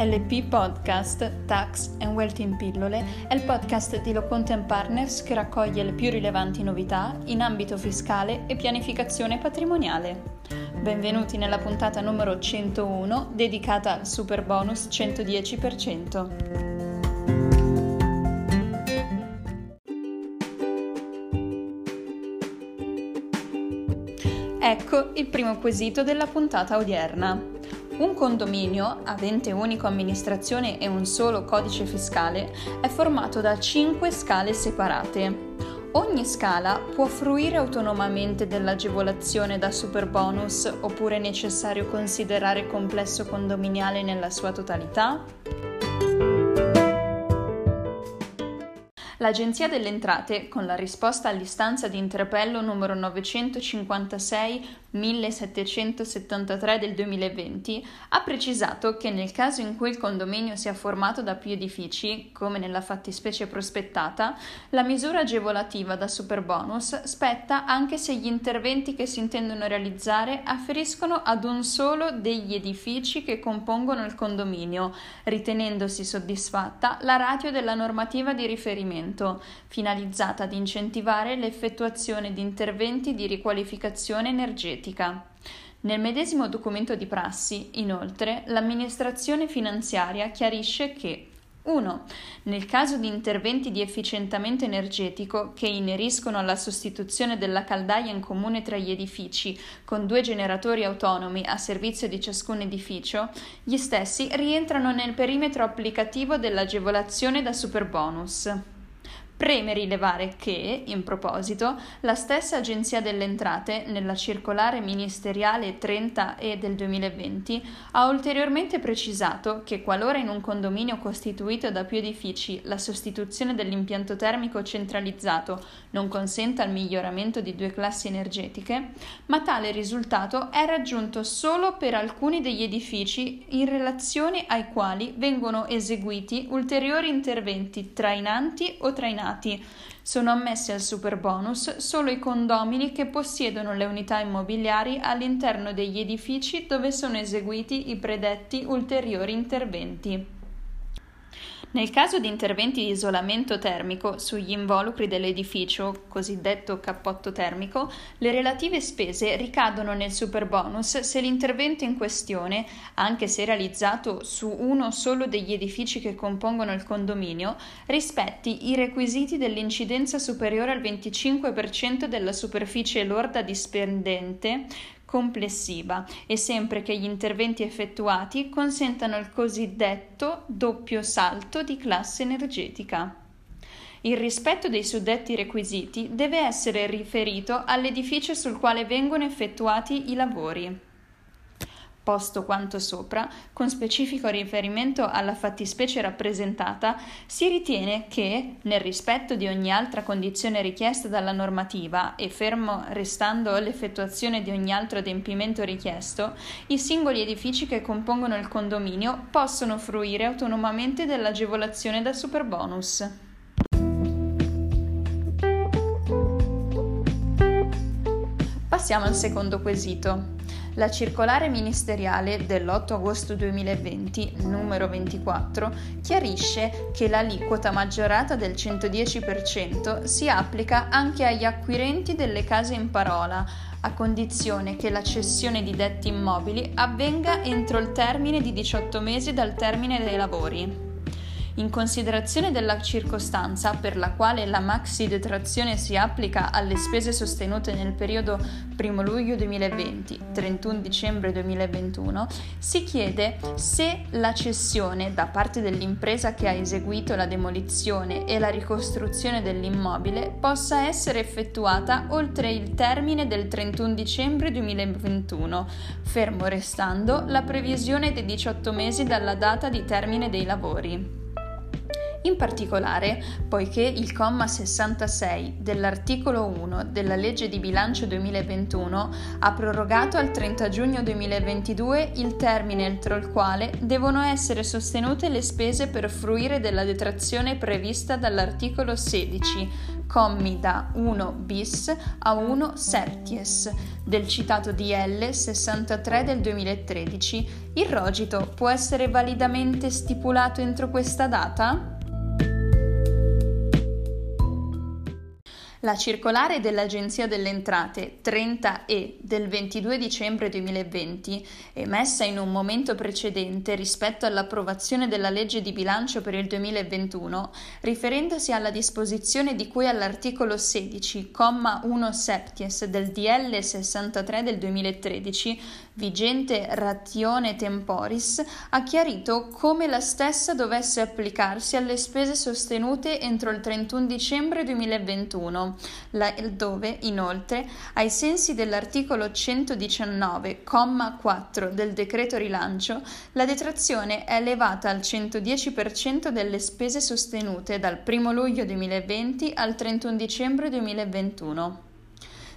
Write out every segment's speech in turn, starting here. L&P Podcast Tax and Wealth in Pillole è il podcast di Loconte & Partners che raccoglie le più rilevanti novità in ambito fiscale e pianificazione patrimoniale. Benvenuti nella puntata numero 101 dedicata al super bonus 110%. Ecco il primo quesito della puntata odierna. Un condominio, avente unico amministrazione e un solo codice fiscale, è formato da 5 scale separate. Ogni scala può fruire autonomamente dell'agevolazione da superbonus oppure è necessario considerare il complesso condominiale nella sua totalità? L'Agenzia delle Entrate, con la risposta all'istanza di interpello numero 956-1773 del 2020, ha precisato che nel caso in cui il condominio sia formato da più edifici, come nella fattispecie prospettata, la misura agevolativa da superbonus spetta anche se gli interventi che si intendono realizzare afferiscono ad un solo degli edifici che compongono il condominio, ritenendosi soddisfatta la ratio della normativa di riferimento, finalizzata ad incentivare l'effettuazione di interventi di riqualificazione energetica. Nel medesimo documento di prassi, inoltre, l'amministrazione finanziaria chiarisce che 1. Nel caso di interventi di efficientamento energetico che ineriscono alla sostituzione della caldaia in comune tra gli edifici con 2 generatori autonomi a servizio di ciascun edificio, gli stessi rientrano nel perimetro applicativo dell'agevolazione da superbonus. Preme rilevare che, in proposito, la stessa Agenzia delle Entrate, nella circolare ministeriale 30E del 2020, ha ulteriormente precisato che qualora in un condominio costituito da più edifici la sostituzione dell'impianto termico centralizzato non consenta il miglioramento di 2 classi energetiche, ma tale risultato è raggiunto solo per alcuni degli edifici in relazione ai quali vengono eseguiti ulteriori interventi trainanti o trainanti. Sono ammessi al superbonus solo i condomini che possiedono le unità immobiliari all'interno degli edifici dove sono eseguiti i predetti ulteriori interventi. Nel caso di interventi di isolamento termico sugli involucri dell'edificio, cosiddetto cappotto termico, le relative spese ricadono nel superbonus se l'intervento in questione, anche se realizzato su uno solo degli edifici che compongono il condominio, rispetti i requisiti dell'incidenza superiore al 25% della superficie lorda dispendente complessiva e sempre che gli interventi effettuati consentano il cosiddetto doppio salto di classe energetica. Il rispetto dei suddetti requisiti deve essere riferito all'edificio sul quale vengono effettuati i lavori. Posto quanto sopra, con specifico riferimento alla fattispecie rappresentata, si ritiene che, nel rispetto di ogni altra condizione richiesta dalla normativa e fermo restando l'effettuazione di ogni altro adempimento richiesto, i singoli edifici che compongono il condominio possono fruire autonomamente dell'agevolazione da superbonus. Passiamo al secondo quesito. La circolare ministeriale dell'8 agosto 2020, numero 24, chiarisce che l'aliquota maggiorata del 110% si applica anche agli acquirenti delle case in parola, a condizione che la cessione di detti immobili avvenga entro il termine di 18 mesi dal termine dei lavori. In considerazione della circostanza per la quale la maxi detrazione si applica alle spese sostenute nel periodo 1 luglio 2020-31 dicembre 2021, si chiede se la cessione da parte dell'impresa che ha eseguito la demolizione e la ricostruzione dell'immobile possa essere effettuata oltre il termine del 31 dicembre 2021, fermo restando la previsione dei 18 mesi dalla data di termine dei lavori. In particolare, poiché il comma 66 dell'articolo 1 della legge di bilancio 2021 ha prorogato al 30 giugno 2022 il termine entro il quale devono essere sostenute le spese per fruire della detrazione prevista dall'articolo 16, commi da 1 bis a 1 septies del citato DL 63 del 2013, il rogito può essere validamente stipulato entro questa data? La circolare dell'Agenzia delle Entrate 30E del 22 dicembre 2020, emessa in un momento precedente rispetto all'approvazione della legge di bilancio per il 2021, riferendosi alla disposizione di cui all'articolo 16, comma 1 septies del DL 63 del 2013, vigente ratione temporis, ha chiarito come la stessa dovesse applicarsi alle spese sostenute entro il 31 dicembre 2021. Laddove, inoltre, ai sensi dell'articolo 119, comma 4 del decreto rilancio, la detrazione è elevata al 110% delle spese sostenute dal 1 luglio 2020 al 31 dicembre 2021.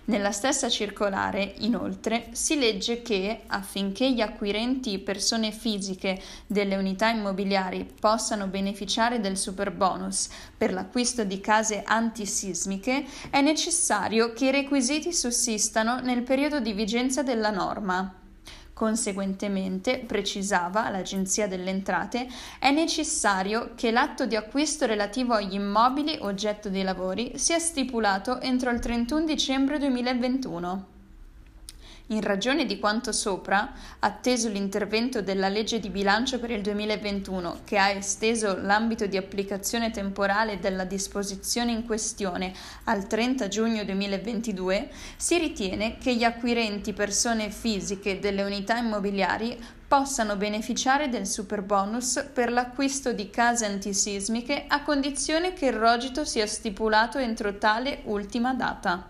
Nella stessa circolare, inoltre, si legge che, affinché gli acquirenti persone fisiche delle unità immobiliari possano beneficiare del superbonus per l'acquisto di case antisismiche, è necessario che i requisiti sussistano nel periodo di vigenza della norma. Conseguentemente, precisava l'Agenzia delle Entrate, è necessario che l'atto di acquisto relativo agli immobili oggetto dei lavori sia stipulato entro il 31 dicembre 2021. In ragione di quanto sopra, atteso l'intervento della legge di bilancio per il 2021 che ha esteso l'ambito di applicazione temporale della disposizione in questione al 30 giugno 2022, si ritiene che gli acquirenti persone fisiche delle unità immobiliari possano beneficiare del superbonus per l'acquisto di case antisismiche a condizione che il rogito sia stipulato entro tale ultima data.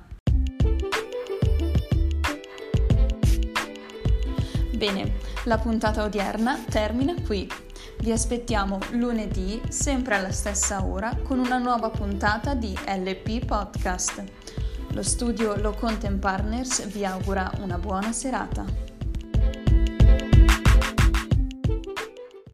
Bene, la puntata odierna termina qui. Vi aspettiamo lunedì, sempre alla stessa ora, con una nuova puntata di L&P Podcast. Lo studio Loconte & Partners vi augura una buona serata.